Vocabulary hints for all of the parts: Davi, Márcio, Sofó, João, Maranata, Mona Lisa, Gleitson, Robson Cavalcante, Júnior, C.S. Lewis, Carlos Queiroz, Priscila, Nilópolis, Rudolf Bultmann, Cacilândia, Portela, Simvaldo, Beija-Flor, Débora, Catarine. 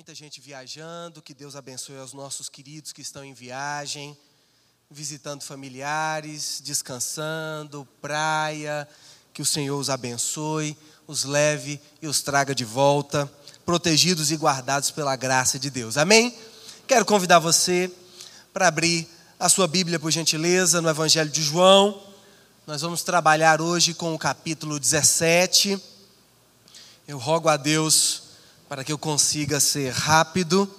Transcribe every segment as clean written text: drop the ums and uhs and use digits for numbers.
Muita gente viajando, que Deus abençoe aos nossos queridos que estão em viagem, visitando familiares, descansando, praia, que o Senhor os abençoe, os leve e os traga de volta, protegidos e guardados pela graça de Deus. Amém? Quero convidar você para abrir a sua Bíblia, por gentileza, no Evangelho de João. Nós vamos trabalhar hoje com o capítulo 17. Eu rogo a Deus para que eu consiga ser rápido.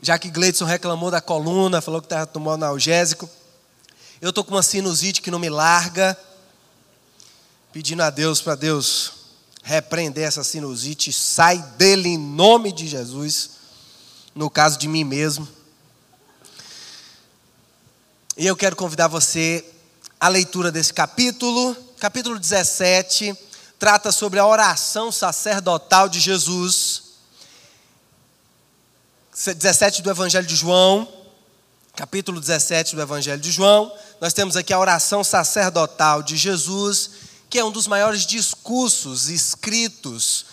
Já que Gleitson reclamou da coluna, falou que estava tomando analgésico, eu estou com uma sinusite que não me larga, pedindo a Deus para Deus repreender essa sinusite, sai dele em nome de Jesus, no caso de mim mesmo. E eu quero convidar você à leitura desse capítulo. Capítulo 17 trata sobre a oração sacerdotal de Jesus. 17 do Evangelho de João, capítulo 17 do Evangelho de João. Nós temos aqui a oração sacerdotal de Jesus, que é um dos maiores discursos escritos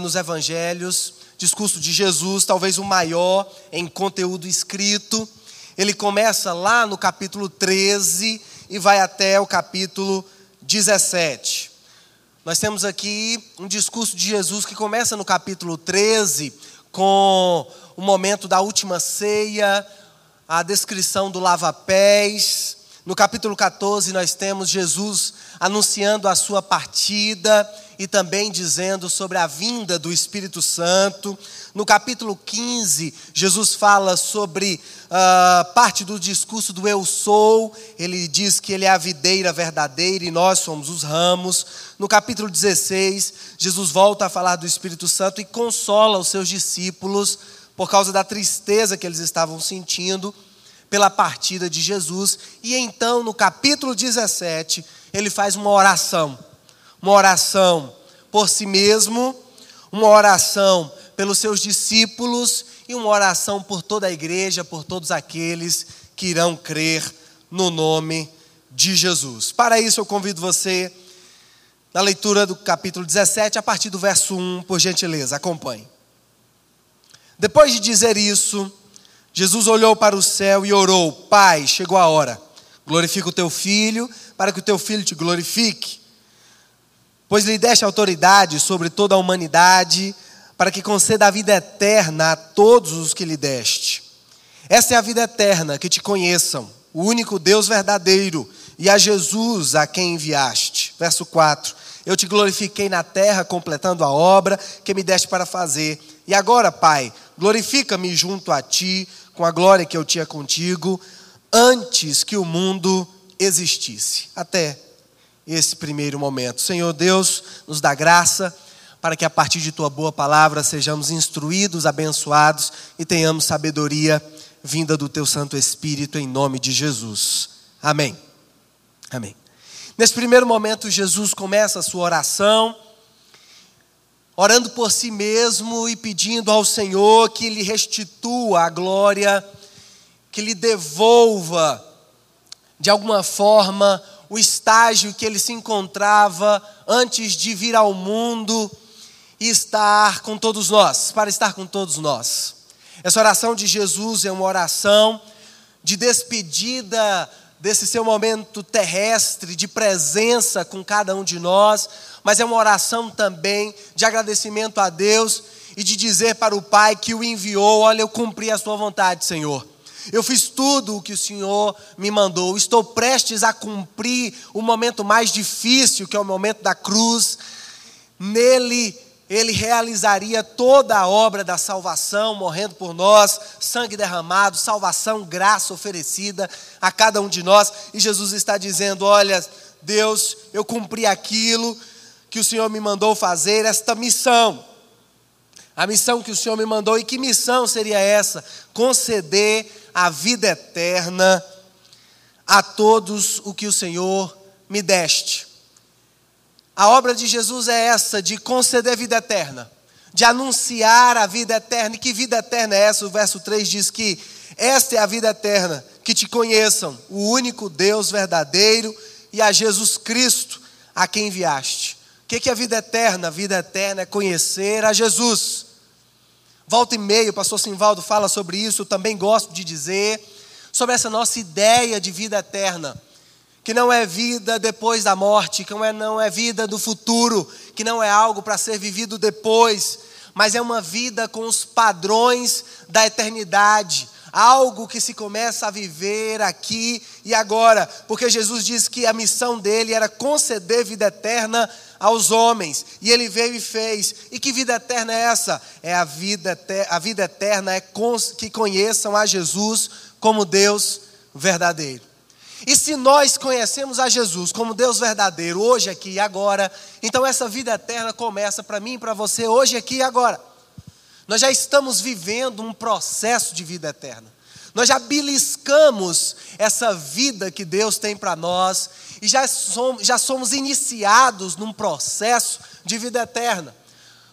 nos Evangelhos. Discurso de Jesus, talvez o maior em conteúdo escrito. Ele começa lá no capítulo 13 e vai até o capítulo 17. Nós temos aqui um discurso de Jesus que começa no capítulo 13 com o momento da última ceia, a descrição do lava-pés. No capítulo 14 nós temos Jesus anunciando a sua partida e também dizendo sobre a vinda do Espírito Santo. No capítulo 15, Jesus fala sobre parte do discurso do eu sou. Ele diz que ele é a videira verdadeira e nós somos os ramos. No capítulo 16, Jesus volta a falar do Espírito Santo e consola os seus discípulos por causa da tristeza que eles estavam sentindo pela partida de Jesus. E então, no capítulo 17, ele faz uma oração. Uma oração por si mesmo, uma oração pelos seus discípulos e uma oração por toda a igreja, por todos aqueles que irão crer no nome de Jesus. Para isso eu convido você na leitura do capítulo 17, a partir do verso 1, por gentileza, acompanhe. Depois de dizer isso, Jesus olhou para o céu e orou: Pai, chegou a hora, glorifica o teu filho, para que o teu filho te glorifique. Pois lhe deste autoridade sobre toda a humanidade, para que conceda a vida eterna a todos os que lhe deste. Essa é a vida eterna, que te conheçam, o único Deus verdadeiro, e a Jesus a quem enviaste. Verso 4. Eu te glorifiquei na terra, completando a obra que me deste para fazer. E agora, Pai, glorifica-me junto a ti, com a glória que eu tinha contigo, antes que o mundo existisse. Até esse primeiro momento. Senhor Deus, nos dá graça para que a partir de tua boa palavra sejamos instruídos, abençoados e tenhamos sabedoria vinda do teu Santo Espírito em nome de Jesus. Amém. Amém. Nesse primeiro momento, Jesus começa a sua oração, orando por si mesmo e pedindo ao Senhor que lhe restitua a glória, que lhe devolva de alguma forma o estágio que ele se encontrava antes de vir ao mundo e estar com todos nós, para estar com todos nós. Essa oração de Jesus é uma oração de despedida desse seu momento terrestre, de presença com cada um de nós, mas é uma oração também de agradecimento a Deus e de dizer para o Pai que o enviou: olha, eu cumpri a sua vontade, Senhor. Eu fiz tudo o que o Senhor me mandou. Estou prestes a cumprir o momento mais difícil, que é o momento da cruz. Nele, ele realizaria toda a obra da salvação, morrendo por nós, sangue derramado, salvação, graça oferecida a cada um de nós. E Jesus está dizendo: olha, Deus, eu cumpri aquilo que o Senhor me mandou fazer, esta missão. A missão que o Senhor me mandou. E que missão seria essa? Conceder a vida eterna a todos o que o Senhor me deste. A obra de Jesus é essa, de conceder vida eterna, de anunciar a vida eterna. E que vida eterna é essa? O verso 3 diz que esta é a vida eterna, que te conheçam, o único Deus verdadeiro e a Jesus Cristo, a quem enviaste. O que é a vida eterna? A vida eterna é conhecer a Jesus. Volta e meia, o pastor Simvaldo fala sobre isso, eu também gosto de dizer, sobre essa nossa ideia de vida eterna, que não é vida depois da morte, que não é vida do futuro, que não é algo para ser vivido depois, mas é uma vida com os padrões da eternidade, algo que se começa a viver aqui e agora, porque Jesus disse que a missão dele era conceder vida eterna aos homens, e ele veio e fez. E que vida eterna é essa? É a vida eterna é que conheçam a Jesus como Deus verdadeiro. E se nós conhecemos a Jesus como Deus verdadeiro, hoje, aqui e agora, então essa vida eterna começa para mim e para você, hoje, aqui e agora. Nós já estamos vivendo um processo de vida eterna. Nós já beliscamos essa vida que Deus tem para nós e já somos iniciados num processo de vida eterna.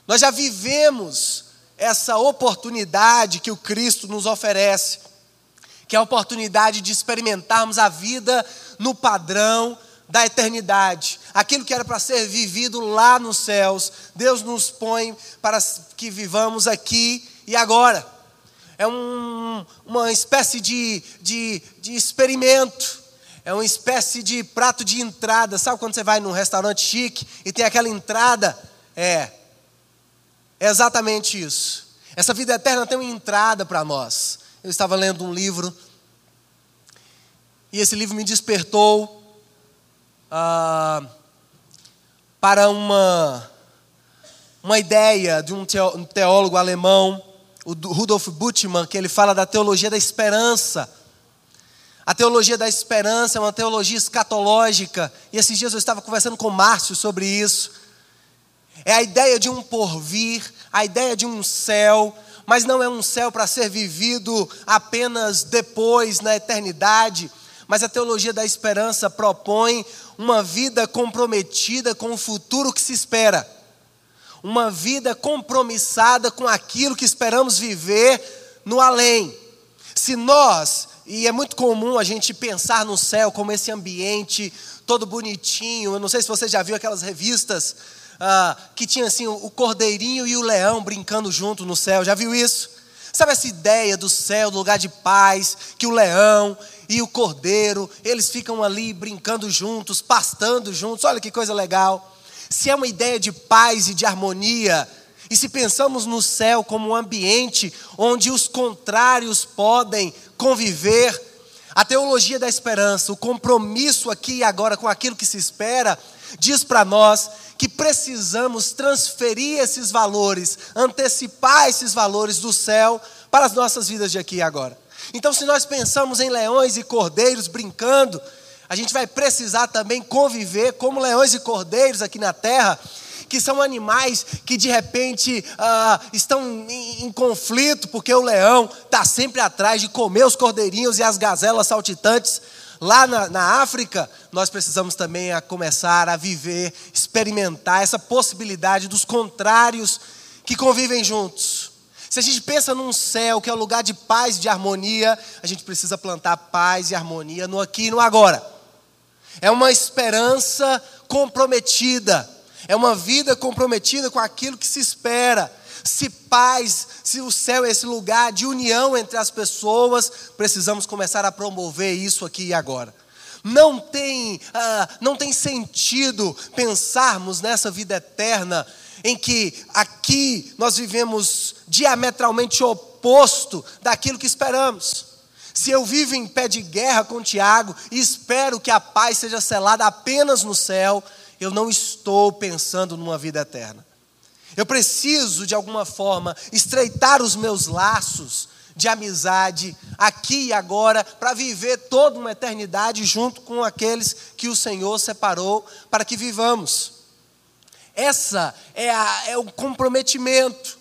Nós já vivemos essa oportunidade que o Cristo nos oferece, que é a oportunidade de experimentarmos a vida no padrão da eternidade. Aquilo que era para ser vivido lá nos céus, Deus nos põe para que vivamos aqui e agora. É uma espécie de experimento, é uma espécie de prato de entrada. Sabe quando você vai num restaurante chique e tem aquela entrada? É exatamente isso. Essa vida eterna tem uma entrada para nós. Eu estava lendo um livro, e esse livro me despertou para uma ideia de um teólogo alemão, o Rudolf Bultmann, que ele fala da teologia da esperança. A teologia da esperança é uma teologia escatológica, e esses dias eu estava conversando com o Márcio sobre isso. É a ideia de um porvir, a ideia de um céu, mas não é um céu para ser vivido apenas depois, na eternidade. Mas a teologia da esperança propõe uma vida comprometida com o futuro que se espera. Uma vida compromissada com aquilo que esperamos viver no além. Se nós, e é muito comum a gente pensar no céu como esse ambiente todo bonitinho. Eu não sei se você já viu aquelas revistas que tinha assim o cordeirinho e o leão brincando junto no céu. Já viu isso? Sabe essa ideia do céu, do lugar de paz, que o leão e o cordeiro, eles ficam ali brincando juntos, pastando juntos. Olha que coisa legal. Se é uma ideia de paz e de harmonia, e se pensamos no céu como um ambiente onde os contrários podem conviver, a teologia da esperança, o compromisso aqui e agora com aquilo que se espera, diz para nós que precisamos transferir esses valores, antecipar esses valores do céu para as nossas vidas de aqui e agora. Então, se nós pensamos em leões e cordeiros brincando, a gente vai precisar também conviver como leões e cordeiros aqui na terra, que são animais que de repente estão em conflito, porque o leão está sempre atrás de comer os cordeirinhos e as gazelas saltitantes. Lá na África, nós precisamos também começar a viver, experimentar essa possibilidade dos contrários que convivem juntos. Se a gente pensa num céu que é um lugar de paz e de harmonia, a gente precisa plantar paz e harmonia no aqui e no agora. É uma esperança comprometida, é uma vida comprometida com aquilo que se espera. Se paz, se o céu é esse lugar de união entre as pessoas, precisamos começar a promover isso aqui e agora. Não tem sentido pensarmos nessa vida eterna em que aqui nós vivemos diametralmente oposto daquilo que esperamos. Se eu vivo em pé de guerra com Tiago e espero que a paz seja selada apenas no céu, eu não estou pensando numa vida eterna. Eu preciso, de alguma forma, estreitar os meus laços de amizade aqui e agora para viver toda uma eternidade junto com aqueles que o Senhor separou para que vivamos. Essa é o comprometimento.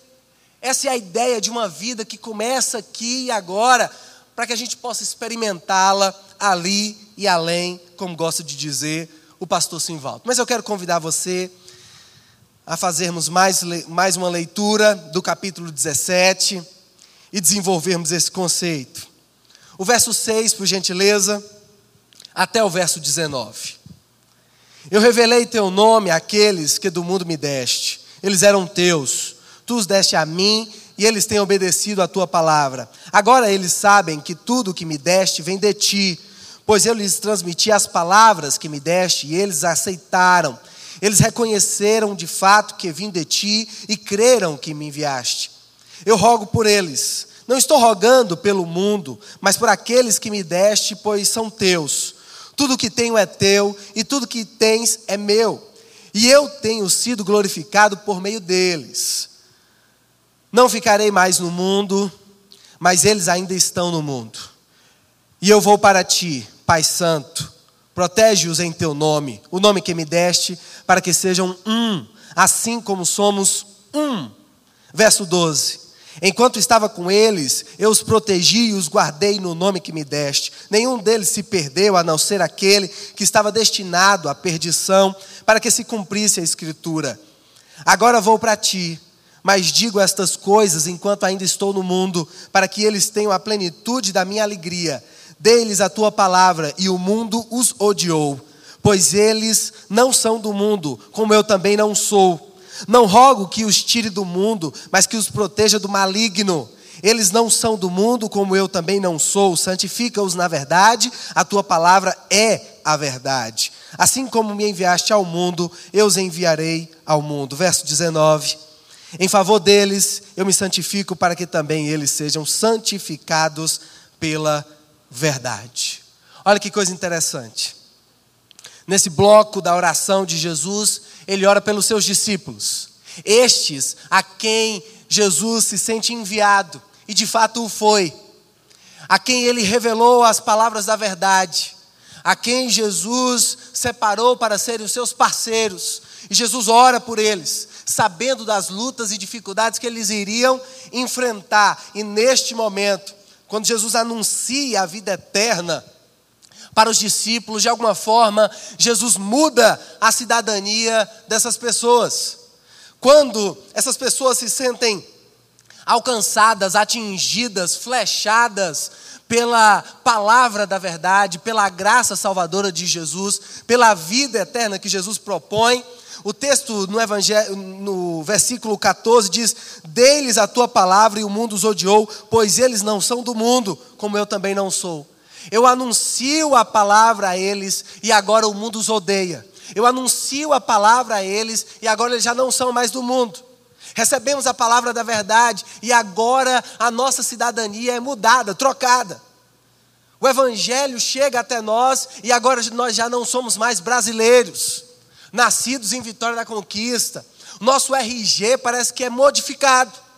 Essa é a ideia de uma vida que começa aqui e agora para que a gente possa experimentá-la ali e além, como gosta de dizer o pastor Simvaldo. Mas eu quero convidar você a fazermos mais uma leitura do capítulo 17 e desenvolvermos esse conceito. O verso 6, por gentileza, até o verso 19. Eu revelei teu nome àqueles que do mundo me deste. Eles eram teus. Tu os deste a mim e eles têm obedecido à tua palavra. Agora eles sabem que tudo o que me deste vem de ti, pois eu lhes transmiti as palavras que me deste e eles aceitaram. Eles reconheceram de fato que vim de ti e creram que me enviaste. Eu rogo por eles. Não estou rogando pelo mundo, mas por aqueles que me deste, pois são teus. Tudo que tenho é teu e tudo que tens é meu. E eu tenho sido glorificado por meio deles. Não ficarei mais no mundo, mas eles ainda estão no mundo. E eu vou para ti, Pai Santo. Protege-os em teu nome, o nome que me deste, para que sejam um, assim como somos um. Verso 12. Enquanto estava com eles, eu os protegi e os guardei no nome que me deste. Nenhum deles se perdeu, a não ser aquele que estava destinado à perdição, para que se cumprisse a Escritura. Agora vou para ti, mas digo estas coisas enquanto ainda estou no mundo, para que eles tenham a plenitude da minha alegria. Dei-lhes a tua palavra, e o mundo os odiou, pois eles não são do mundo, como eu também não sou. Não rogo que os tire do mundo, mas que os proteja do maligno. Eles não são do mundo, como eu também não sou. Santifica-os na verdade, a tua palavra é a verdade. Assim como me enviaste ao mundo, eu os enviarei ao mundo. Verso 19. Em favor deles, eu me santifico para que também eles sejam santificados pela verdade. Olha que coisa interessante. Nesse bloco da oração de Jesus, ele ora pelos seus discípulos. Estes a quem Jesus se sente enviado, e de fato o foi. A quem ele revelou as palavras da verdade. A quem Jesus separou para serem os seus parceiros. E Jesus ora por eles, sabendo das lutas e dificuldades que eles iriam enfrentar. E neste momento, quando Jesus anuncia a vida eterna para os discípulos, de alguma forma, Jesus muda a cidadania dessas pessoas. Quando essas pessoas se sentem alcançadas, atingidas, flechadas pela palavra da verdade, pela graça salvadora de Jesus, pela vida eterna que Jesus propõe, o texto no Evangelho, no versículo 14 diz: dei-lhes a tua palavra e o mundo os odiou, pois eles não são do mundo, como eu também não sou. Eu anuncio a palavra a eles e agora o mundo os odeia. Eu anuncio a palavra a eles e agora eles já não são mais do mundo. Recebemos a palavra da verdade e agora a nossa cidadania é mudada, trocada. O evangelho chega até nós e agora nós já não somos mais brasileiros, nascidos em Vitória da Conquista. Nosso RG parece que é modificado.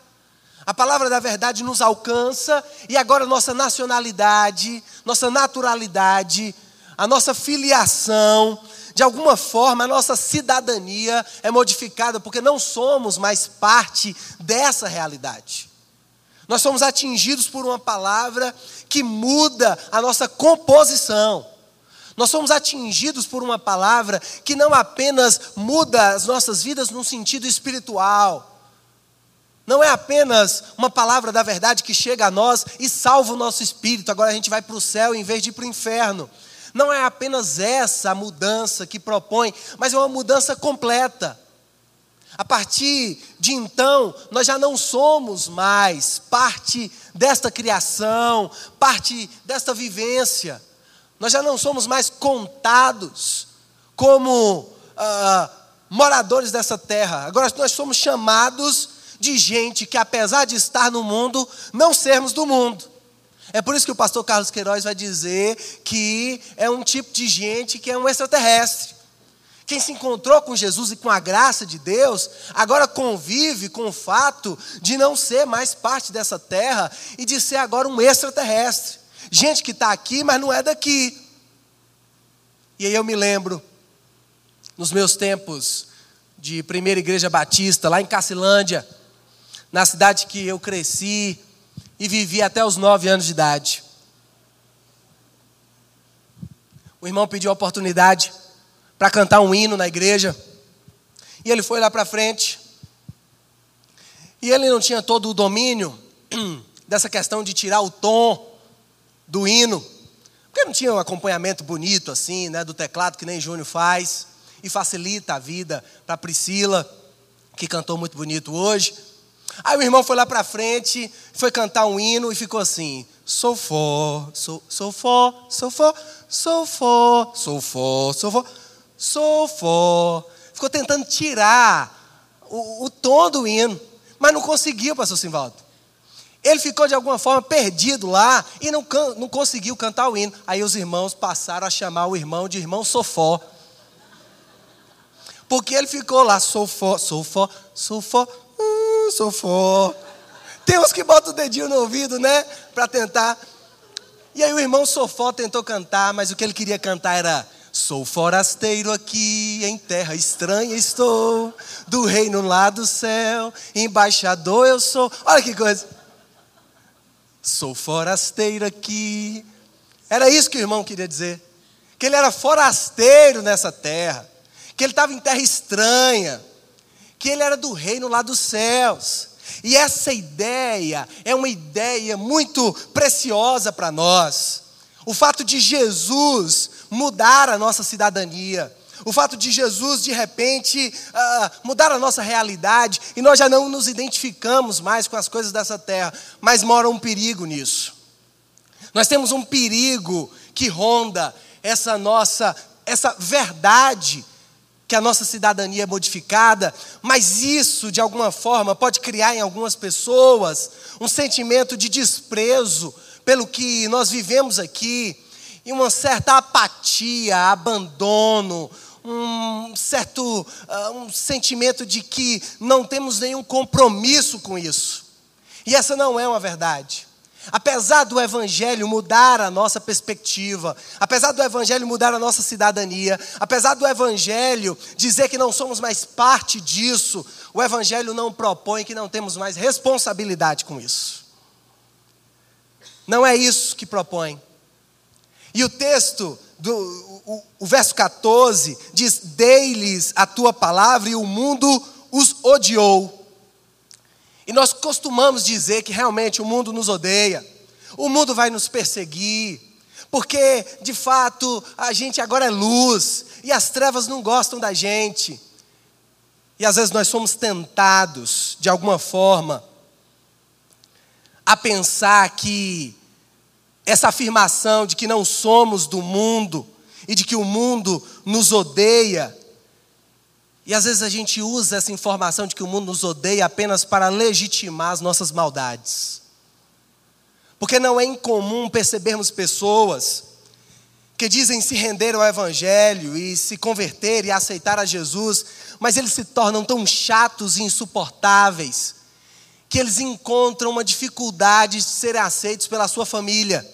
A palavra da verdade nos alcança e agora nossa nacionalidade, nossa naturalidade, a nossa filiação, de alguma forma a nossa cidadania é modificada, porque não somos mais parte dessa realidade. Nós somos atingidos por uma palavra que muda a nossa composição. Nós somos atingidos por uma palavra que não apenas muda as nossas vidas num sentido espiritual. Não é apenas uma palavra da verdade que chega a nós e salva o nosso espírito. Agora a gente vai para o céu em vez de ir para o inferno. Não é apenas essa a mudança que propõe, mas é uma mudança completa. A partir de então, nós já não somos mais parte desta criação, parte desta vivência. Nós já não somos mais contados como moradores dessa terra. Agora nós somos chamados de gente que, apesar de estar no mundo, não sermos do mundo. É por isso que o pastor Carlos Queiroz vai dizer que é um tipo de gente que é um extraterrestre. Quem se encontrou com Jesus e com a graça de Deus, agora convive com o fato de não ser mais parte dessa terra e de ser agora um extraterrestre. Gente que está aqui, mas não é daqui. E aí eu me lembro, nos meus tempos de primeira igreja batista, lá em Cacilândia, na cidade que eu cresci e vivi até os 9 anos de idade. O irmão pediu a oportunidade para cantar um hino na igreja. E ele foi lá para frente. E ele não tinha todo o domínio dessa questão de tirar o tom do hino. Porque não tinha um acompanhamento bonito assim, né, do teclado que nem Júnior faz. e facilita a vida para Priscila, que cantou muito bonito hoje. Aí o irmão foi lá para frente, foi cantar um hino e ficou assim: Sofó, Sofó, Sofó, Sofó, Sofó, Sofó, Sofó. Ficou tentando tirar o tom do hino, mas não conseguiu, pastor Simvaldo. Ele ficou de alguma forma perdido lá e não conseguiu cantar o hino. Aí os irmãos passaram a chamar o irmão de irmão Sofó, porque ele ficou lá, Sofó, Sofó, Sofó, Sofó. Tem uns que botam o dedinho no ouvido, né? Para tentar. E aí o irmão Sofó tentou cantar, mas o que ele queria cantar era: sou forasteiro aqui, em terra estranha estou, do reino lá do céu, embaixador eu sou. Olha que coisa. Sou forasteiro aqui. Era isso que o irmão queria dizer. Que ele era forasteiro nessa terra. Que ele estava em terra estranha. Que ele era do reino lá dos céus. E essa ideia é uma ideia muito preciosa para nós. O fato de Jesus mudar a nossa cidadania. O fato de Jesus, de repente, mudar a nossa realidade. E nós já não nos identificamos mais com as coisas dessa terra. Mas mora um perigo nisso. Nós temos um perigo que ronda essa verdade, que a nossa cidadania é modificada, mas isso, de alguma forma, pode criar em algumas pessoas um sentimento de desprezo pelo que nós vivemos aqui, e uma certa apatia, abandono, um sentimento de que não temos nenhum compromisso com isso. E essa não é uma verdade. Apesar do Evangelho mudar a nossa perspectiva, apesar do Evangelho mudar a nossa cidadania, apesar do Evangelho dizer que não somos mais parte disso, o Evangelho não propõe que não temos mais responsabilidade com isso. Não é isso que propõe. E o texto, o verso 14, diz: dei-lhes a tua palavra e o mundo os odiou. E nós costumamos dizer que realmente o mundo nos odeia, o mundo vai nos perseguir, porque de fato a gente agora é luz e as trevas não gostam da gente. E às vezes nós somos tentados, de alguma forma, a pensar que essa afirmação de que não somos do mundo e de que o mundo nos odeia. E às vezes a gente usa essa informação de que o mundo nos odeia apenas para legitimar as nossas maldades. Porque não é incomum percebermos pessoas que dizem se render ao Evangelho e se converter e aceitar a Jesus, mas eles se tornam tão chatos e insuportáveis que eles encontram uma dificuldade de serem aceitos pela sua família.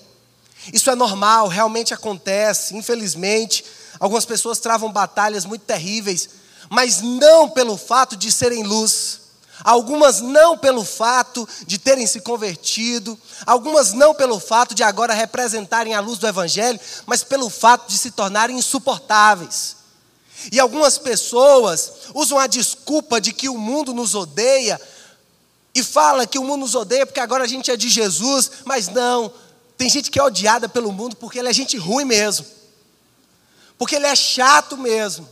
Isso é normal, realmente acontece. Infelizmente, algumas pessoas travam batalhas muito terríveis, mas não pelo fato de serem luz. Algumas não pelo fato de terem se convertido. Algumas não pelo fato de agora representarem a luz do Evangelho, mas pelo fato de se tornarem insuportáveis. E algumas pessoas usam a desculpa de que o mundo nos odeia e fala que o mundo nos odeia porque agora a gente é de Jesus, mas não. Tem gente que é odiada pelo mundo porque ele é gente ruim mesmo. Porque ele é chato mesmo.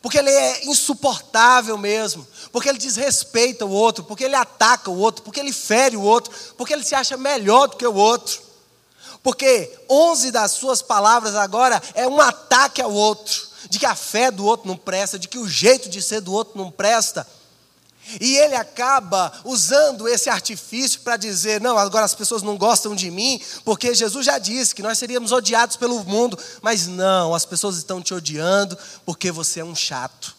Porque ele é insuportável mesmo, porque ele desrespeita o outro, porque ele ataca o outro, porque ele fere o outro, porque ele se acha melhor do que o outro. Porque 11 das suas palavras agora é um ataque ao outro, de que a fé do outro não presta, de que o jeito de ser do outro não presta. E ele acaba usando esse artifício para dizer: não, agora as pessoas não gostam de mim, porque Jesus já disse que nós seríamos odiados pelo mundo. Mas não, as pessoas estão te odiando porque você é um chato.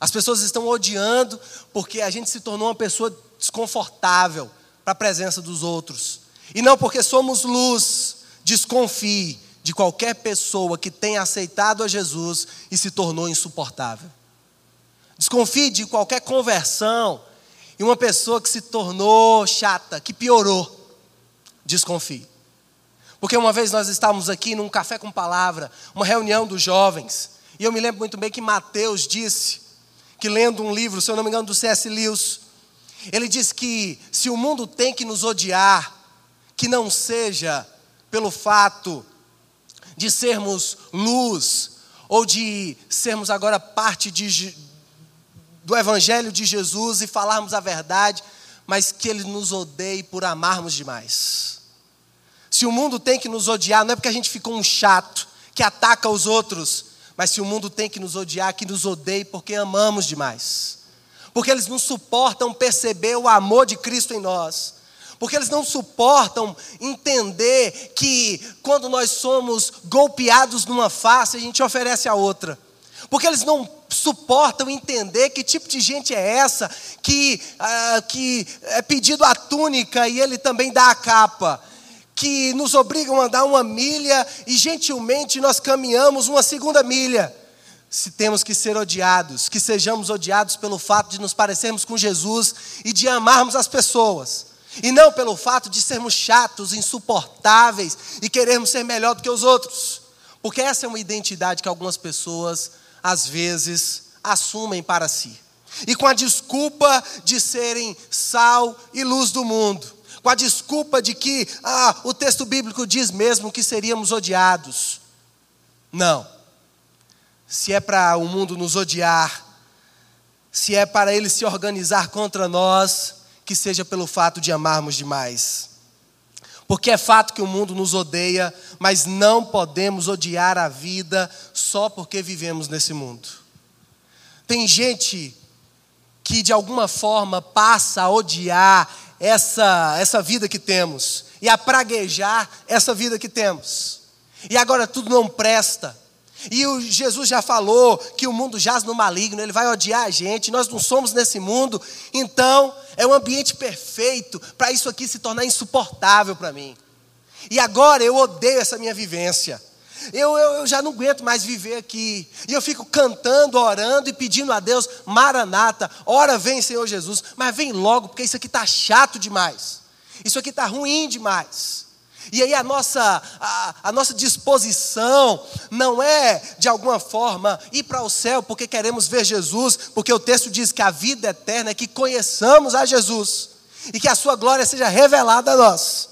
As pessoas estão odiando porque a gente se tornou uma pessoa desconfortável para a presença dos outros. E não porque somos luz. Desconfie de qualquer pessoa que tenha aceitado a Jesus e se tornou insuportável. Desconfie de qualquer conversão e uma pessoa que se tornou chata, que piorou. Desconfie. Porque uma vez nós estávamos aqui num café com palavra, uma reunião dos jovens, e eu me lembro muito bem que Mateus disse, que lendo um livro, se eu não me engano, do C.S. Lewis, ele disse que se o mundo tem que nos odiar, que não seja pelo fato de sermos luz, ou de sermos agora parte do Evangelho de Jesus e falarmos a verdade, mas que Ele nos odeie por amarmos demais. Se o mundo tem que nos odiar, não é porque a gente ficou um chato, que ataca os outros, mas se o mundo tem que nos odiar, que nos odeie porque amamos demais. Porque eles não suportam perceber o amor de Cristo em nós. Porque eles não suportam entender que quando nós somos golpeados numa face, a gente oferece a outra. Porque eles não suportam entender que tipo de gente é essa que é pedido a túnica e ele também dá a capa. Que nos obrigam a andar uma milha e gentilmente nós caminhamos uma segunda milha. Se temos que ser odiados, que sejamos odiados pelo fato de nos parecermos com Jesus e de amarmos as pessoas. E não pelo fato de sermos chatos, insuportáveis e querermos ser melhor do que os outros. Porque essa é uma identidade que algumas pessoas, às vezes, assumem para si. E com a desculpa de serem sal e luz do mundo. Com a desculpa de que, o texto bíblico diz mesmo que seríamos odiados. Não. Se é para o mundo nos odiar, se é para ele se organizar contra nós, que seja pelo fato de amarmos demais. Porque é fato que o mundo nos odeia, mas não podemos odiar a vida só porque vivemos nesse mundo. Tem gente que de alguma forma passa a odiar essa vida que temos e a praguejar essa vida que temos. E agora tudo não presta. E Jesus já falou que o mundo jaz no maligno, ele vai odiar a gente, nós não somos nesse mundo, então é um ambiente perfeito para isso aqui se tornar insuportável para mim. E agora eu odeio essa minha vivência, eu já não aguento mais viver aqui, e eu fico cantando, orando e pedindo a Deus, Maranata, ora vem Senhor Jesus, mas vem logo, porque isso aqui está chato demais, isso aqui está ruim demais. E aí a nossa disposição não é, de alguma forma, ir para o céu porque queremos ver Jesus, porque o texto diz que a vida eterna é que conheçamos a Jesus e que a sua glória seja revelada a nós.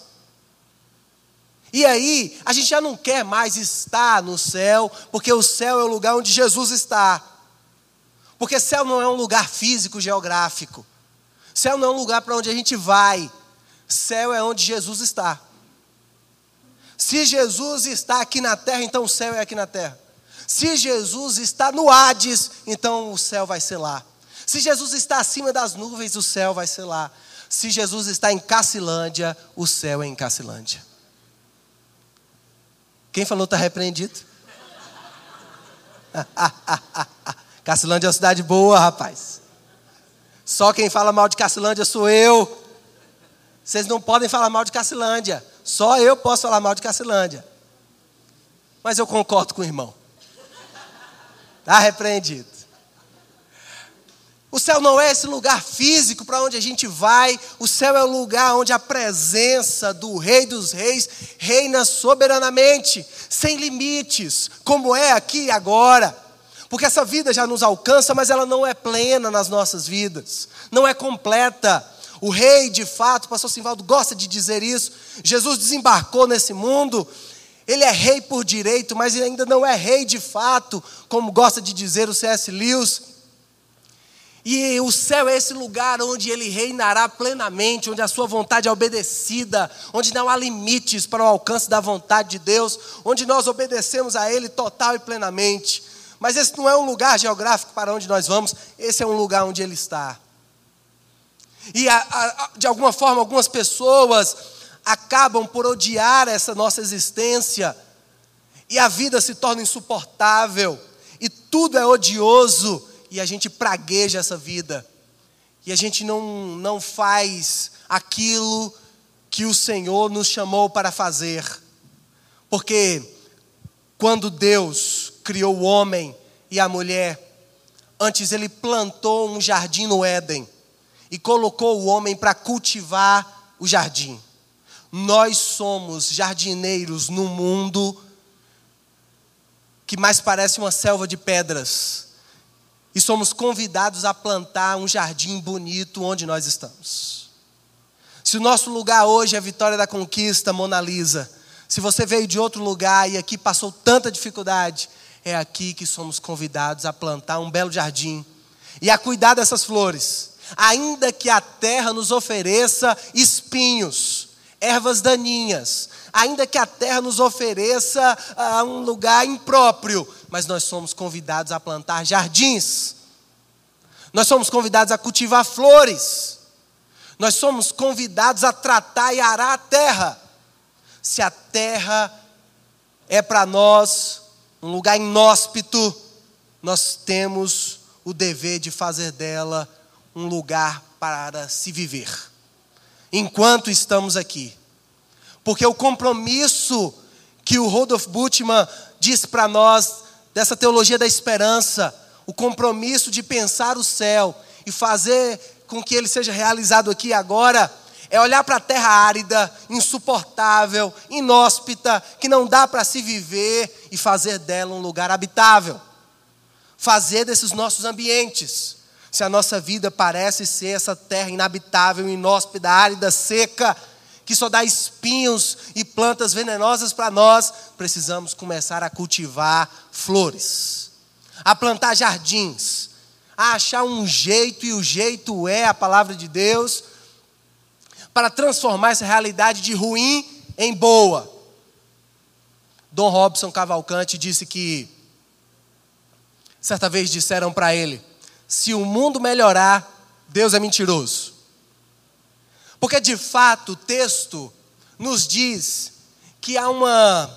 E aí a gente já não quer mais estar no céu, porque o céu é o lugar onde Jesus está. Porque céu não é um lugar físico, geográfico. Céu não é um lugar para onde a gente vai. Céu é onde Jesus está. Se Jesus está aqui na terra, então o céu é aqui na terra. Se Jesus está no Hades, então o céu vai ser lá. Se Jesus está acima das nuvens, o céu vai ser lá. Se Jesus está em Cacilândia, o céu é em Cacilândia. Quem falou está repreendido? Cacilândia é uma cidade boa, rapaz. Só quem fala mal de Cacilândia sou eu. Vocês não podem falar mal de Cacilândia. Só eu posso falar mal de Cacilândia. Mas eu concordo com o irmão. Está repreendido. O céu não é esse lugar físico para onde a gente vai. O céu é o lugar onde a presença do Rei dos Reis reina soberanamente, sem limites, como é aqui e agora. Porque essa vida já nos alcança, mas ela não é plena nas nossas vidas. Não é completa. O rei, de fato, o pastor Simvaldo gosta de dizer isso. Jesus desembarcou nesse mundo. Ele é rei por direito, mas ele ainda não é rei de fato, como gosta de dizer o C.S. Lewis. E o céu é esse lugar onde ele reinará plenamente, onde a sua vontade é obedecida, onde não há limites para o alcance da vontade de Deus, onde nós obedecemos a ele total e plenamente. Mas esse não é um lugar geográfico para onde nós vamos, esse é um lugar onde ele está. E, de alguma forma, algumas pessoas acabam por odiar essa nossa existência. E a vida se torna insuportável. E tudo é odioso. E a gente pragueja essa vida. E a gente não faz aquilo que o Senhor nos chamou para fazer. Porque quando Deus criou o homem e a mulher, antes ele plantou um jardim no Éden. E colocou o homem para cultivar o jardim. Nós somos jardineiros num mundo que mais parece uma selva de pedras. E somos convidados a plantar um jardim bonito onde nós estamos. Se o nosso lugar hoje é a vitória da conquista, Mona Lisa. Se você veio de outro lugar e aqui passou tanta dificuldade, é aqui que somos convidados a plantar um belo jardim e a cuidar dessas flores. Ainda que a terra nos ofereça espinhos, ervas daninhas, ainda que a terra nos ofereça um lugar impróprio, mas nós somos convidados a plantar jardins. Nós somos convidados a cultivar flores. Nós somos convidados a tratar e arar a terra. Se a terra é para nós um lugar inóspito, nós temos o dever de fazer dela um lugar para se viver, enquanto estamos aqui. Porque o compromisso que o Rudolf Bultmann diz para nós, dessa teologia da esperança, o compromisso de pensar o céu e fazer com que ele seja realizado aqui e agora, é olhar para a terra árida, insuportável, inóspita, que não dá para se viver, e fazer dela um lugar habitável. Fazer desses nossos ambientes. Se a nossa vida parece ser essa terra inabitável, inóspita, árida, seca, que só dá espinhos e plantas venenosas para nós, precisamos começar a cultivar flores, a plantar jardins, a achar um jeito, e o jeito é a palavra de Deus, para transformar essa realidade de ruim em boa. Dom Robson Cavalcante disse que, certa vez disseram para ele, se o mundo melhorar, Deus é mentiroso. Porque, de fato, o texto nos diz que há uma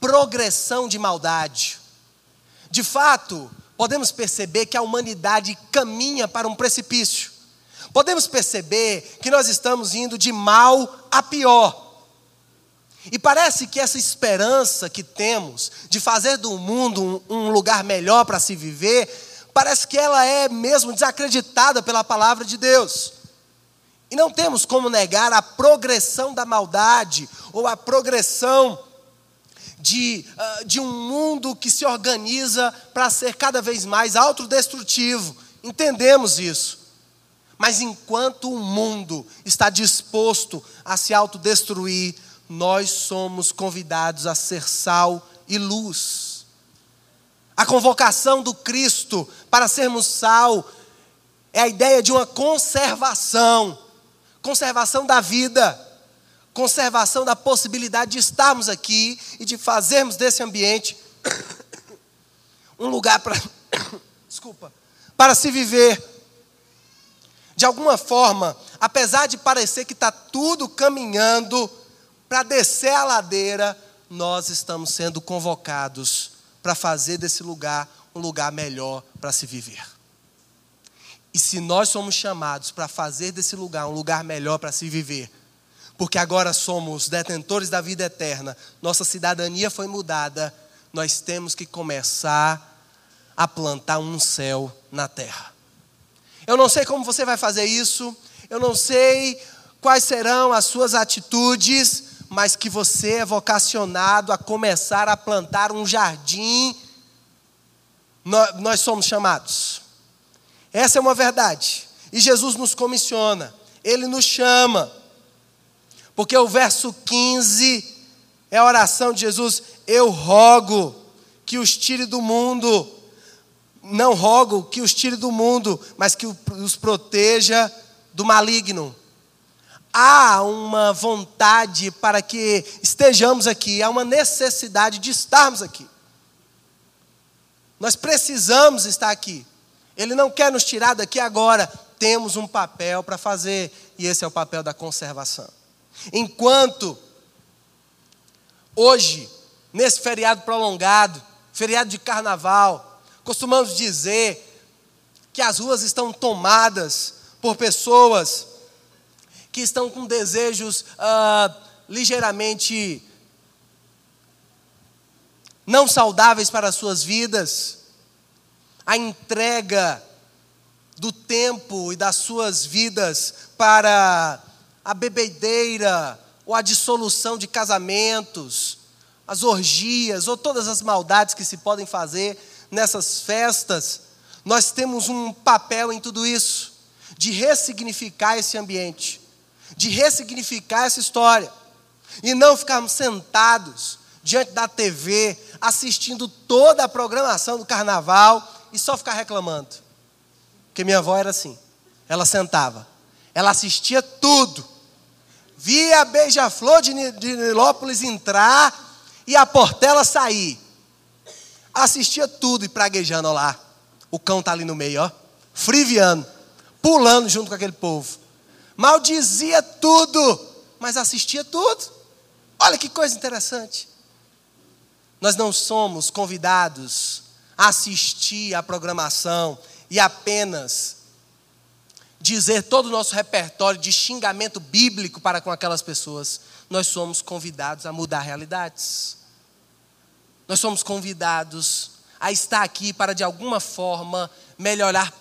progressão de maldade. De fato, podemos perceber que a humanidade caminha para um precipício. Podemos perceber que nós estamos indo de mal a pior. E parece que essa esperança que temos de fazer do mundo um lugar melhor para se viver, parece que ela é mesmo desacreditada pela palavra de Deus. E não temos como negar a progressão da maldade, ou a progressão de um mundo que se organiza para ser cada vez mais autodestrutivo. Entendemos isso. Mas enquanto o mundo está disposto a se autodestruir, nós somos convidados a ser sal e luz. A convocação do Cristo para sermos sal é a ideia de uma conservação. Conservação da vida. Conservação da possibilidade de estarmos aqui e de fazermos desse ambiente um lugar para, desculpa, para se viver. De alguma forma, apesar de parecer que está tudo caminhando para descer a ladeira, nós estamos sendo convocados para fazer desse lugar um lugar melhor para se viver. E se nós somos chamados para fazer desse lugar um lugar melhor para se viver, porque agora somos detentores da vida eterna, nossa cidadania foi mudada, nós temos que começar a plantar um céu na terra. Eu não sei como você vai fazer isso, eu não sei quais serão as suas atitudes, mas que você é vocacionado a começar a plantar um jardim, nós somos chamados. Essa é uma verdade. E Jesus nos comissiona, Ele nos chama. Porque o verso 15 é a oração de Jesus: eu rogo que os tire do mundo. Não rogo que os tire do mundo, mas que os proteja do maligno. Há uma vontade para que estejamos aqui, há uma necessidade de estarmos aqui. Nós precisamos estar aqui. Ele não quer nos tirar daqui agora. Temos um papel para fazer, e esse é o papel da conservação. Enquanto hoje, nesse feriado prolongado, feriado de carnaval, costumamos dizer que as ruas estão tomadas por pessoas que estão com desejos ligeiramente não saudáveis para as suas vidas. A entrega do tempo e das suas vidas para a bebedeira, ou a dissolução de casamentos, as orgias, ou todas as maldades que se podem fazer nessas festas, nós temos um papel em tudo isso, de ressignificar esse ambiente, de ressignificar essa história, e não ficarmos sentados, diante da TV, assistindo toda a programação do carnaval e só ficar reclamando. Porque minha avó era assim. Ela sentava. Ela assistia tudo. Via a Beija-Flor de Nilópolis entrar e a Portela sair. Assistia tudo e praguejando, ó lá. O cão está ali no meio, ó. Friviano. Pulando junto com aquele povo. Maldizia tudo, mas assistia tudo. Olha que coisa interessante. Nós não somos convidados a assistir à programação e apenas dizer todo o nosso repertório de xingamento bíblico para com aquelas pessoas. Nós somos convidados a mudar realidades. Nós somos convidados a estar aqui para, de alguma forma,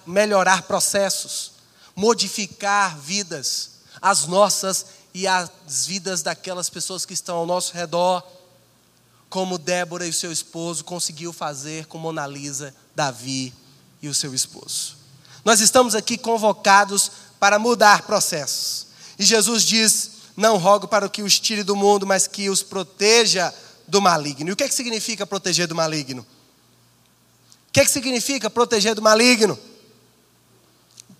melhorar processos, modificar vidas, as nossas e as vidas daquelas pessoas que estão ao nosso redor, como Débora e seu esposo conseguiu fazer com Mona Lisa, Davi e o seu esposo. Nós estamos aqui convocados para mudar processos. E Jesus diz, não rogo para que os tire do mundo, mas que os proteja do maligno. E o que é que significa proteger do maligno? O que é que significa proteger do maligno?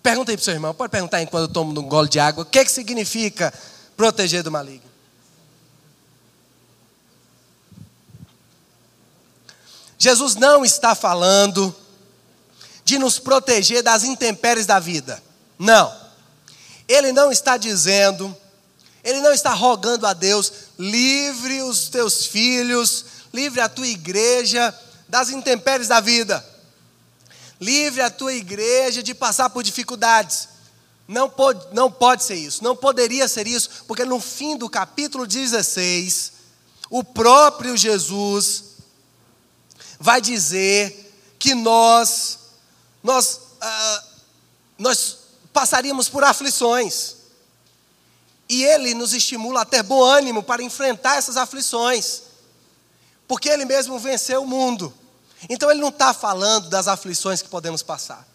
Pergunta aí para o seu irmão, pode perguntar enquanto eu tomo um gole de água. O que é que significa proteger do maligno? Jesus não está falando de nos proteger das intempéries da vida. Não. Ele não está dizendo, ele não está rogando a Deus, livre os teus filhos, livre a tua igreja das intempéries da vida. Livre a tua igreja de passar por dificuldades. Não pode ser isso. Não poderia ser isso, porque no fim do capítulo 16, o próprio Jesus vai dizer que nós passaríamos por aflições. E ele nos estimula a ter bom ânimo para enfrentar essas aflições. Porque ele mesmo venceu o mundo. Então ele não está falando das aflições que podemos passar.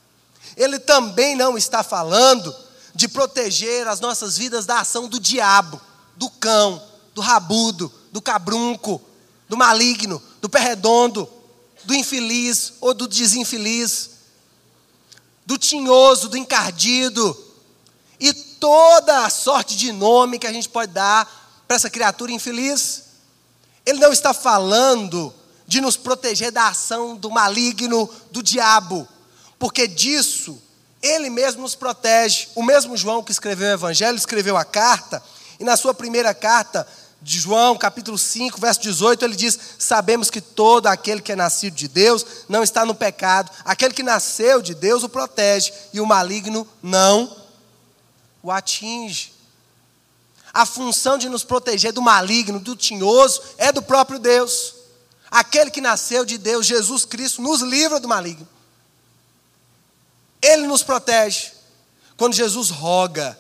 Ele também não está falando de proteger as nossas vidas da ação do diabo, do cão, do rabudo, do cabrunco, do maligno, do perredondo, do infeliz ou do desinfeliz, do tinhoso, do encardido e toda a sorte de nome que a gente pode dar para essa criatura infeliz. Ele não está falando de nos proteger da ação do maligno, do diabo, porque disso ele mesmo nos protege. O mesmo João que escreveu o evangelho, escreveu a carta, e na sua primeira carta de João, capítulo 5, verso 18, ele diz, sabemos que todo aquele que é nascido de Deus não está no pecado, aquele que nasceu de Deus o protege, e o maligno não o atinge. A função de nos proteger do maligno, do tinhoso, é do próprio Deus. Aquele que nasceu de Deus, Jesus Cristo, nos livra do maligno. Ele nos protege. Quando Jesus roga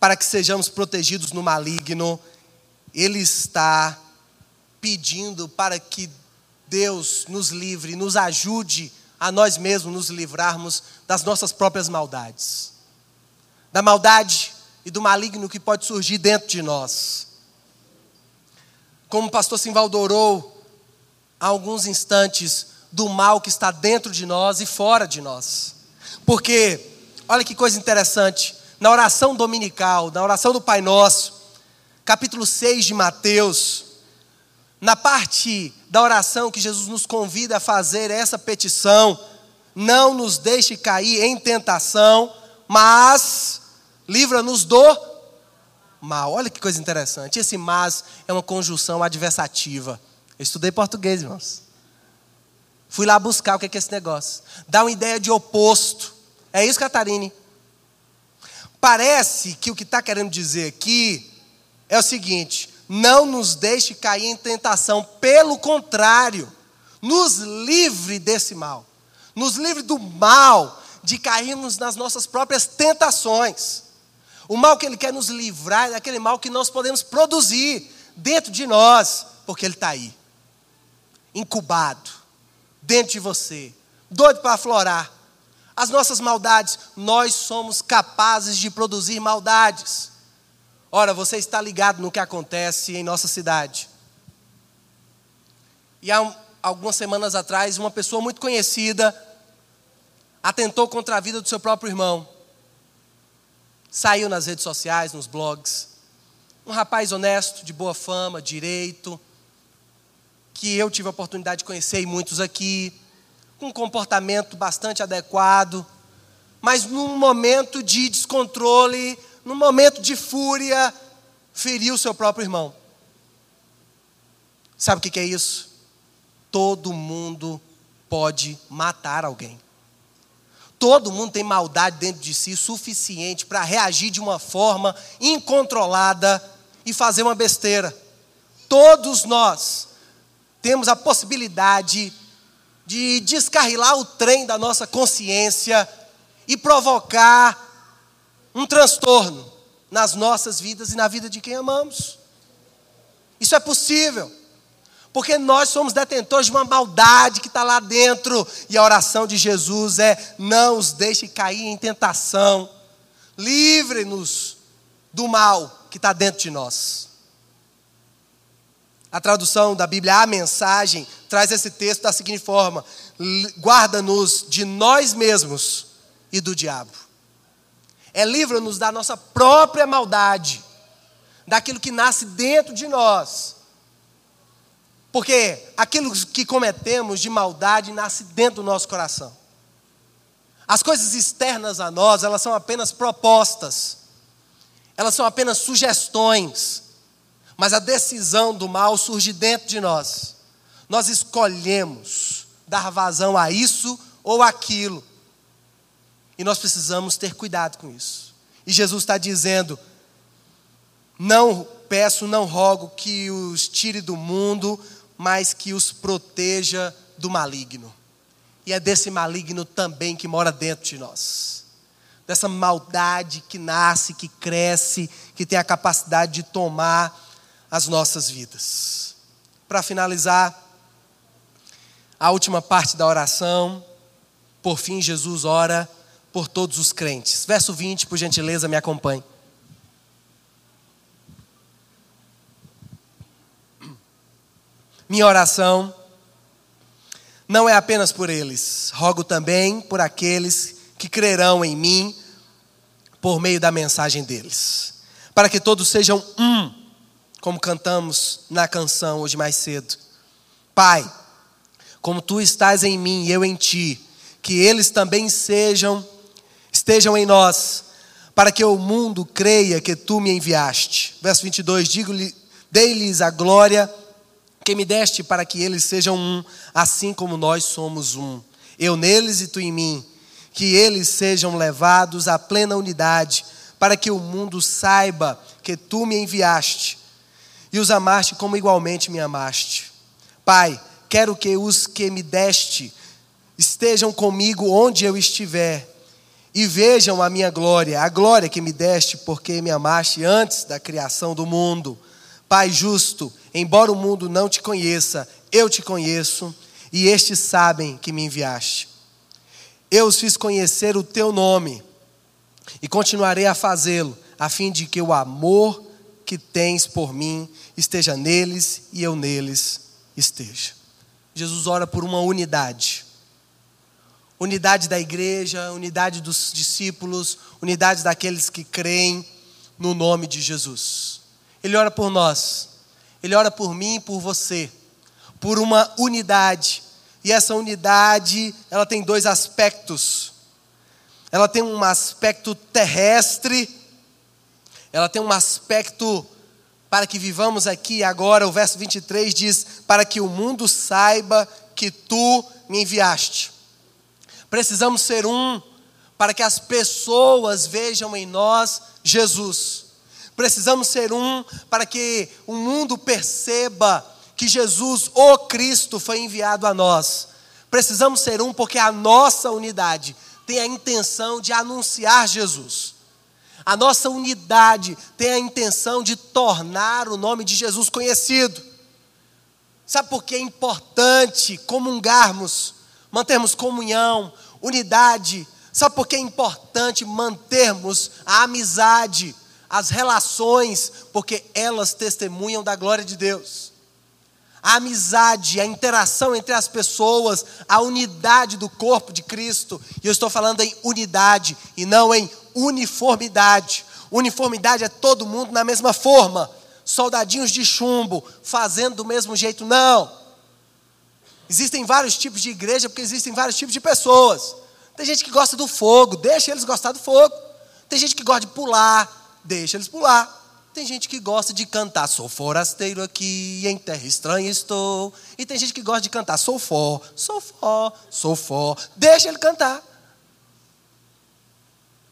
para que sejamos protegidos no maligno, ele está pedindo para que Deus nos livre, nos ajude a nós mesmos nos livrarmos das nossas próprias maldades. Da maldade e do maligno que pode surgir dentro de nós. Como o pastor Simvaldo orou há alguns instantes, do mal que está dentro de nós e fora de nós. Porque, olha que coisa interessante, na oração dominical, na oração do Pai Nosso, capítulo 6 de Mateus, na parte da oração que Jesus nos convida a fazer essa petição, não nos deixe cair em tentação, mas livra-nos do mal. Olha que coisa interessante, esse mas é uma conjunção adversativa. Eu estudei português, irmãos. Fui lá buscar o que é esse negócio. Dá uma ideia de oposto. É isso, Catarine? Parece que o que está querendo dizer aqui é o seguinte: não nos deixe cair em tentação. Pelo contrário, nos livre desse mal. Nos livre do mal de cairmos nas nossas próprias tentações. O mal que ele quer nos livrar é daquele mal que nós podemos produzir dentro de nós, porque ele está aí. Incubado, dentro de você, doido para aflorar. As nossas maldades, nós somos capazes de produzir maldades. Ora, você está ligado no que acontece em nossa cidade. E há algumas semanas atrás, uma pessoa muito conhecida atentou contra a vida do seu próprio irmão. Saiu nas redes sociais, nos blogs. Um rapaz honesto, de boa fama, direito, que eu tive a oportunidade de conhecer e muitos aqui, com um comportamento bastante adequado, mas num momento de descontrole, num momento de fúria, feriu seu próprio irmão. Sabe o que é isso? Todo mundo pode matar alguém. Todo mundo tem maldade dentro de si suficiente para reagir de uma forma incontrolada e fazer uma besteira. Todos nós temos a possibilidade de descarrilar o trem da nossa consciência e provocar um transtorno nas nossas vidas e na vida de quem amamos. Isso é possível, porque nós somos detentores de uma maldade que está lá dentro. E a oração de Jesus é: não os deixe cair em tentação. Livre-nos do mal que está dentro de nós. A tradução da Bíblia, a mensagem, traz esse texto da seguinte forma: guarda-nos de nós mesmos e do diabo. É livra-nos da nossa própria maldade, daquilo que nasce dentro de nós. Porque aquilo que cometemos de maldade nasce dentro do nosso coração. As coisas externas a nós, elas são apenas propostas. Elas são apenas sugestões. Mas a decisão do mal surge dentro de nós. Nós escolhemos dar vazão a isso ou aquilo. E nós precisamos ter cuidado com isso. E Jesus está dizendo: não peço, não rogo que os tire do mundo, mas que os proteja do maligno. E é desse maligno também que mora dentro de nós. Dessa maldade que nasce, que cresce, que tem a capacidade de tomar as nossas vidas. Para finalizar, a última parte da oração. Por fim, Jesus ora por todos os crentes. Verso 20, por gentileza, me acompanhe. Minha oração não é apenas por eles. Rogo também por aqueles que crerão em mim por meio da mensagem deles, para que todos sejam um, como cantamos na canção hoje mais cedo. Pai, como tu estás em mim e eu em ti, que eles também estejam em nós, para que o mundo creia que tu me enviaste. Verso 22, digo-lhe: dei-lhes a glória que me deste, para que eles sejam um, assim como nós somos um. Eu neles e tu em mim, que eles sejam levados à plena unidade, para que o mundo saiba que tu me enviaste e os amaste como igualmente me amaste. Pai, quero que os que me deste estejam comigo onde eu estiver e vejam a glória que me deste, porque me amaste antes da criação do mundo. Pai justo, embora o mundo não te conheça, eu te conheço, e estes sabem que me enviaste. Eu os fiz conhecer o teu nome, e continuarei a fazê-lo, a fim de que o amor que tens por mim esteja neles, e eu neles esteja. Jesus ora por uma unidade. Unidade da igreja, unidade dos discípulos, unidade daqueles que creem no nome de Jesus. Ele ora por nós, ele ora por mim e por você, por uma unidade. E essa unidade, ela tem dois aspectos. Ela tem um aspecto terrestre, ela tem um aspecto para que vivamos aqui e agora. O verso 23 diz: para que o mundo saiba que tu me enviaste. Precisamos ser um, para que as pessoas vejam em nós Jesus. Precisamos ser um para que o mundo perceba que Jesus, o Cristo, foi enviado a nós. Precisamos ser um porque a nossa unidade tem a intenção de anunciar Jesus. A nossa unidade tem a intenção de tornar o nome de Jesus conhecido. Sabe por que é importante comungarmos, mantermos comunhão, unidade? Sabe por que é importante mantermos a amizade, as relações? Porque elas testemunham da glória de Deus. a amizade, a interação entre as pessoas, a unidade do corpo de Cristo. E eu estou falando em unidade e não em uniformidade. Uniformidade é todo mundo na mesma forma, soldadinhos de chumbo, fazendo do mesmo jeito, não. Existem vários tipos de igreja porque existem vários tipos de pessoas. Tem gente que gosta do fogo, deixa eles gostar do fogo. Tem gente que gosta de pular, deixa eles pular. Tem gente que gosta de cantar, sou forasteiro aqui, em terra estranha estou. E tem gente que gosta de cantar, sou fó, sou fó, sou fó. Deixa ele cantar.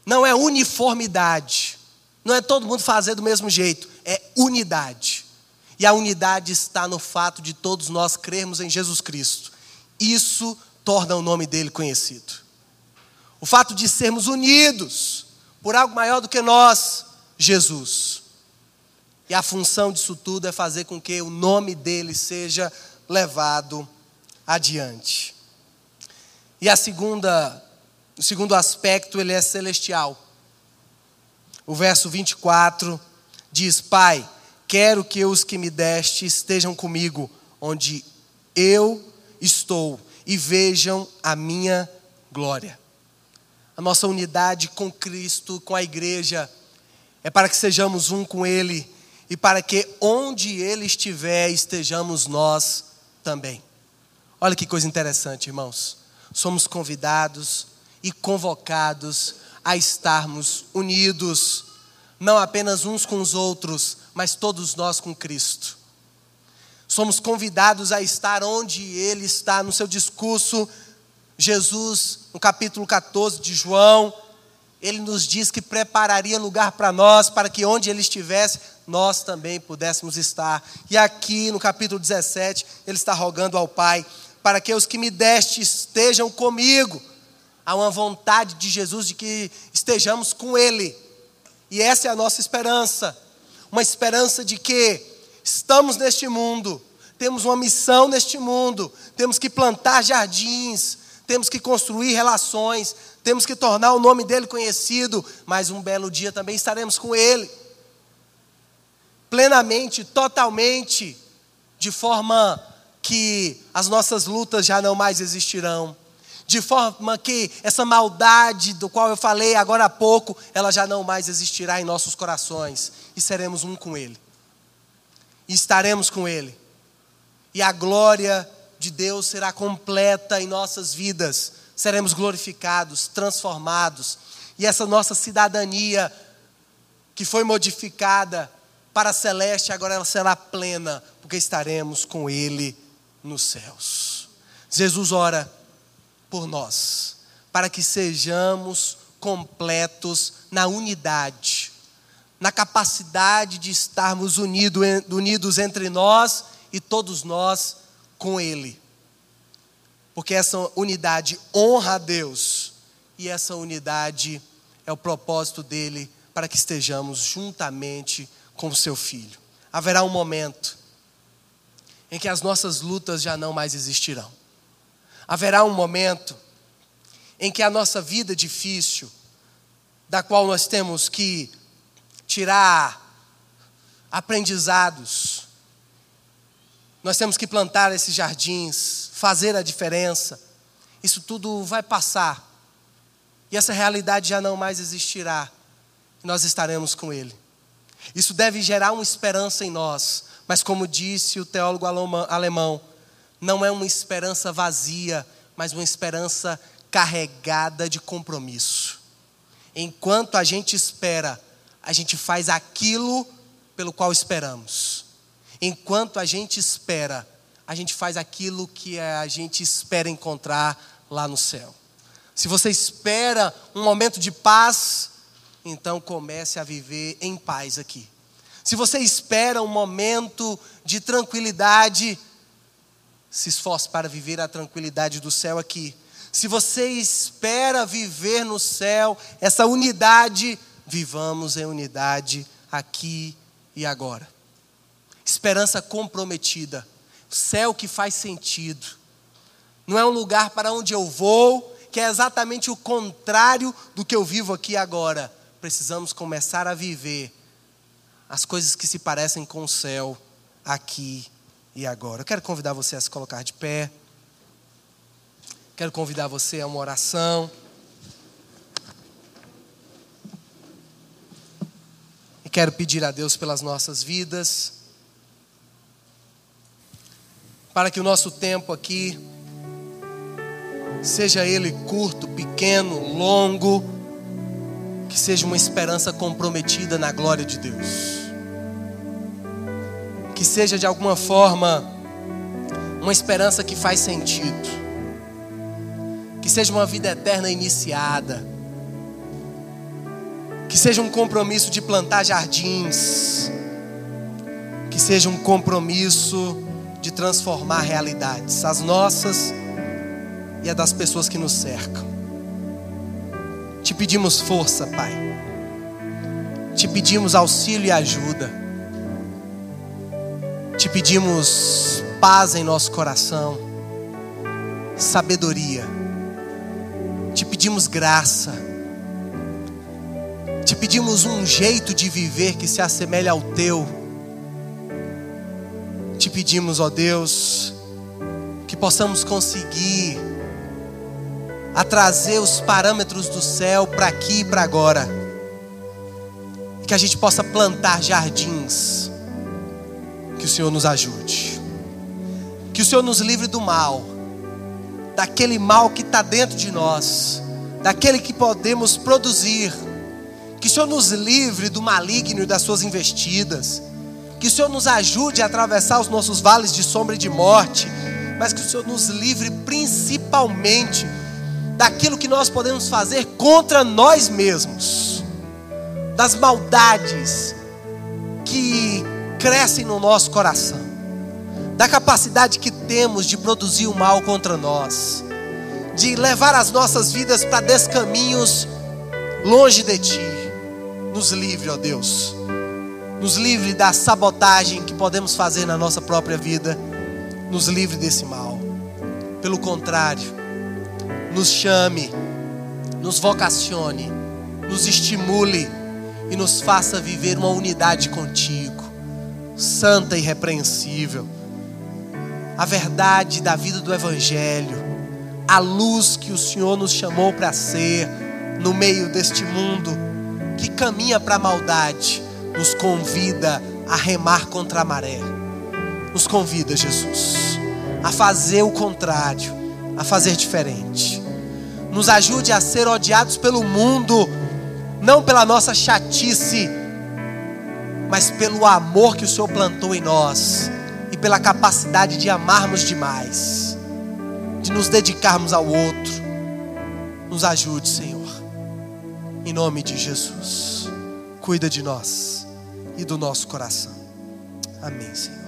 Não é uniformidade. Não é todo mundo fazer do mesmo jeito. É unidade. E a unidade está no fato de todos nós crermos em Jesus Cristo. Isso torna o nome dele conhecido. O fato de sermos unidos por algo maior do que nós, Jesus. E a função disso tudo é fazer com que o nome dele seja levado adiante. E o segundo aspecto, ele é celestial. O verso 24 diz: Pai, quero que os que me deste estejam comigo onde eu estou e vejam a minha glória. A nossa unidade com Cristo, com a igreja, é para que sejamos um com ele. E para que onde ele estiver, estejamos nós também. Olha que coisa interessante, irmãos. Somos convidados e convocados a estarmos unidos. Não apenas uns com os outros, mas todos nós com Cristo. Somos convidados a estar onde ele está. No seu discurso, Jesus, no capítulo 14 de João, ele nos diz que prepararia lugar para nós, para que onde ele estivesse, nós também pudéssemos estar. E aqui no capítulo 17, ele está rogando ao Pai, para que os que me deste estejam comigo. Há uma vontade de Jesus de que estejamos com ele. E essa é a nossa esperança. Uma esperança de que estamos neste mundo, temos uma missão neste mundo, temos que plantar jardins, temos que construir relações, temos que tornar o nome dele conhecido, mas um belo dia também estaremos com ele. Plenamente, totalmente, de forma que as nossas lutas já não mais existirão. De forma que essa maldade do qual eu falei agora há pouco, ela já não mais existirá em nossos corações. E seremos um com ele. E estaremos com ele. E a glória de Deus será completa em nossas vidas. Seremos glorificados, transformados. E essa nossa cidadania, que foi modificada para a celeste, agora ela será plena, porque estaremos com ele nos céus. Jesus ora por nós, para que sejamos completos na unidade, na capacidade de estarmos unidos entre nós e todos nós com ele. Porque essa unidade honra a Deus. E essa unidade é o propósito dele para que estejamos juntamente com o seu filho. Haverá um momento em que as nossas lutas já não mais existirão. Haverá um momento em que a nossa vida difícil, da qual nós temos que tirar aprendizados, nós temos que plantar esses jardins, fazer a diferença. Isso tudo vai passar. E essa realidade já não mais existirá. Nós estaremos com ele. Isso deve gerar uma esperança em nós. Mas como disse o teólogo alemão, não é uma esperança vazia, mas uma esperança carregada de compromisso. Enquanto a gente espera, a gente faz aquilo pelo qual esperamos. Enquanto a gente espera, a gente faz aquilo que a gente espera encontrar lá no céu. Se você espera um momento de paz, então comece a viver em paz aqui. Se você espera um momento de tranquilidade, se esforce para viver a tranquilidade do céu aqui. Se você espera viver no céu essa unidade, vivamos em unidade aqui e agora. Esperança comprometida. Céu que faz sentido. Não é um lugar para onde eu vou, que é exatamente o contrário do que eu vivo aqui agora. Precisamos começar a viver as coisas que se parecem com o céu aqui e agora. Eu quero convidar você a se colocar de pé. Quero convidar você a uma oração. E quero pedir a Deus pelas nossas vidas, para que o nosso tempo aqui, seja ele curto, pequeno, longo, que seja uma esperança comprometida na glória de Deus. Que seja de alguma forma uma esperança que faz sentido. Que seja uma vida eterna iniciada. Que seja um compromisso de plantar jardins. Que seja um compromisso de transformar realidades, as nossas e as das pessoas que nos cercam. Te pedimos força, Pai. Te pedimos auxílio e ajuda. Te pedimos paz em nosso coração, sabedoria. Te pedimos graça. Te pedimos um jeito de viver que se assemelhe ao teu. Te pedimos, ó Deus, que possamos conseguir a trazer os parâmetros do céu para aqui e para agora. Que a gente possa plantar jardins. Que o Senhor nos ajude. Que o Senhor nos livre do mal. Daquele mal que está dentro de nós. Daquele que podemos produzir. Que o Senhor nos livre do maligno e das suas investidas. Que o Senhor nos ajude a atravessar os nossos vales de sombra e de morte, mas que o Senhor nos livre principalmente daquilo que nós podemos fazer contra nós mesmos, das maldades que crescem no nosso coração, da capacidade que temos de produzir o mal contra nós, de levar as nossas vidas para descaminhos longe de Ti. Nos livre, ó Deus. Nos livre da sabotagem que podemos fazer na nossa própria vida. Nos livre desse mal. Pelo contrário, nos chame, nos vocacione, nos estimule e nos faça viver uma unidade contigo, santa e irrepreensível. A verdade da vida do Evangelho, a luz que o Senhor nos chamou para ser no meio deste mundo que caminha para a maldade. Nos convida a remar contra a maré. Nos convida, Jesus, a fazer o contrário, a fazer diferente. Nos ajude a ser odiados pelo mundo, não pela nossa chatice, mas pelo amor que o Senhor plantou em nós e pela capacidade de amarmos demais, de nos dedicarmos ao outro. Nos ajude, Senhor, em nome de Jesus. Cuida de nós e do nosso coração. Amém, Senhor.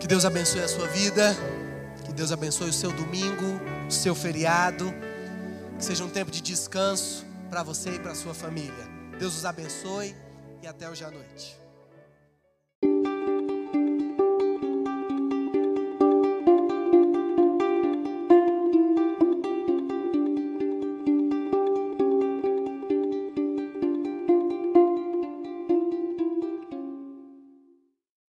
Que Deus abençoe a sua vida. Que Deus abençoe o seu domingo, o seu feriado. Que seja um tempo de descanso para você e para a sua família. Deus os abençoe e até hoje à noite.